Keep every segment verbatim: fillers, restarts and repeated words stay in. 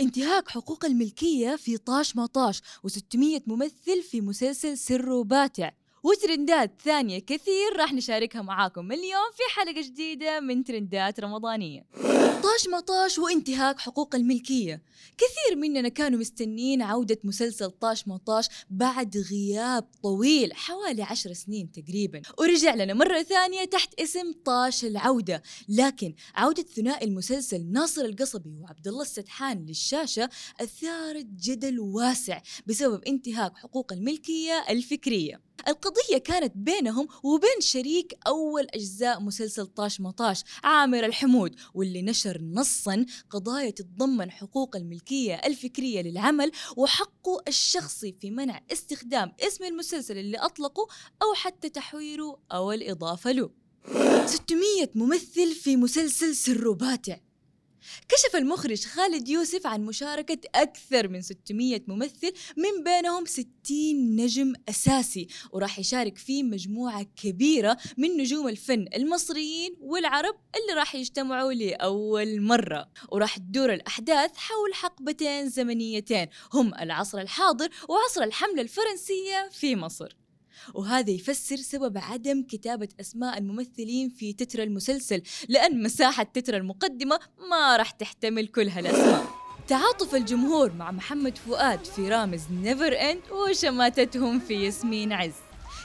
انتهاك حقوق الملكية في طاش ما طاش، وستمية ممثل في مسلسل سر باتع، وترندات ثانية كثير راح نشاركها معاكم اليوم في حلقة جديدة من ترندات رمضانية. طاش ما طاش وانتهاك حقوق الملكية. كثير مننا كانوا مستنين عودة مسلسل طاش ما طاش بعد غياب طويل حوالي عشر سنين تقريبا، ورجع لنا مرة ثانية تحت اسم طاش العودة. لكن عودة ثنائي المسلسل ناصر القصبي وعبد الله السدحان للشاشة أثارت جدل واسع بسبب انتهاك حقوق الملكية الفكرية. القضية كانت بينهم وبين شريك أول أجزاء مسلسل طاش ما طاش عامر الحمود، واللي نشر نصاً قضايا تتضمن حقوق الملكية الفكرية للعمل وحقه الشخصي في منع استخدام اسم المسلسل اللي أطلقه أو حتى تحويره أو الإضافة له. ستمية ممثل في مسلسل سر باتع. كشف المخرج خالد يوسف عن مشاركة أكثر من ستمية ممثل، من بينهم ستين نجم أساسي، وراح يشارك فيه مجموعة كبيرة من نجوم الفن المصريين والعرب اللي راح يجتمعوا لأول مرة. وراح تدور الأحداث حول حقبتين زمنيتين، هم العصر الحاضر وعصر الحملة الفرنسية في مصر. وهذا يفسر سبب عدم كتابة أسماء الممثلين في تتر المسلسل، لأن مساحة تتر المقدمة ما راح تحتمل كل هالأسماء. تعاطف الجمهور مع محمد فؤاد في رامز نيفر اند وشماتتهم في ياسمين عز.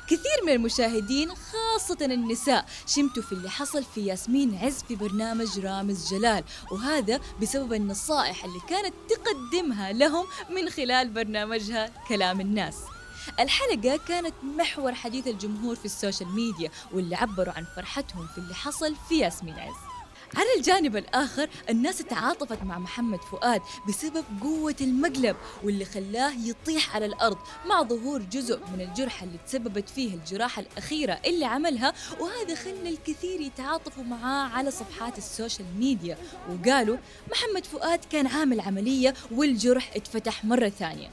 كثير من المشاهدين خاصة النساء شمتوا في اللي حصل في ياسمين عز في برنامج رامز جلال، وهذا بسبب النصائح اللي كانت تقدمها لهم من خلال برنامجها كلام الناس. الحلقة كانت محور حديث الجمهور في السوشيال ميديا، واللي عبروا عن فرحتهم في اللي حصل في ياسمين عز. على الجانب الآخر الناس تعاطفت مع محمد فؤاد بسبب قوة المقلب واللي خلاه يطيح على الأرض مع ظهور جزء من الجرحى اللي تسببت فيه الجراحة الأخيرة اللي عملها، وهذا خلى الكثير يتعاطفوا معاه على صفحات السوشيال ميديا، وقالوا محمد فؤاد كان عامل عملية والجرح اتفتح مرة ثانية.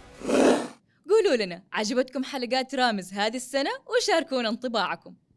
قولوا لنا عجبتكم حلقات رامز هذه السنة، وشاركونا انطباعكم.